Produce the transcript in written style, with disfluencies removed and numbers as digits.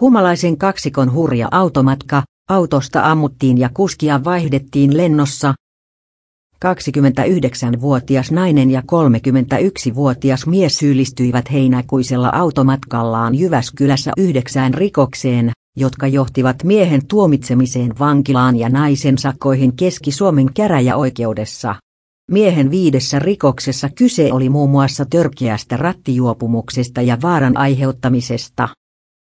Humalaisen kaksikon hurja automatka, autosta ammuttiin ja kuskia vaihdettiin lennossa. 29-vuotias nainen ja 31-vuotias mies syyllistyivät heinäkuisella automatkallaan Jyväskylässä 9 rikokseen, jotka johtivat miehen tuomitsemiseen vankilaan ja naisen sakkoihin Keski-Suomen käräjäoikeudessa. Miehen 5 rikoksessa kyse oli muun muassa törkeästä rattijuopumuksesta ja vaaran aiheuttamisesta.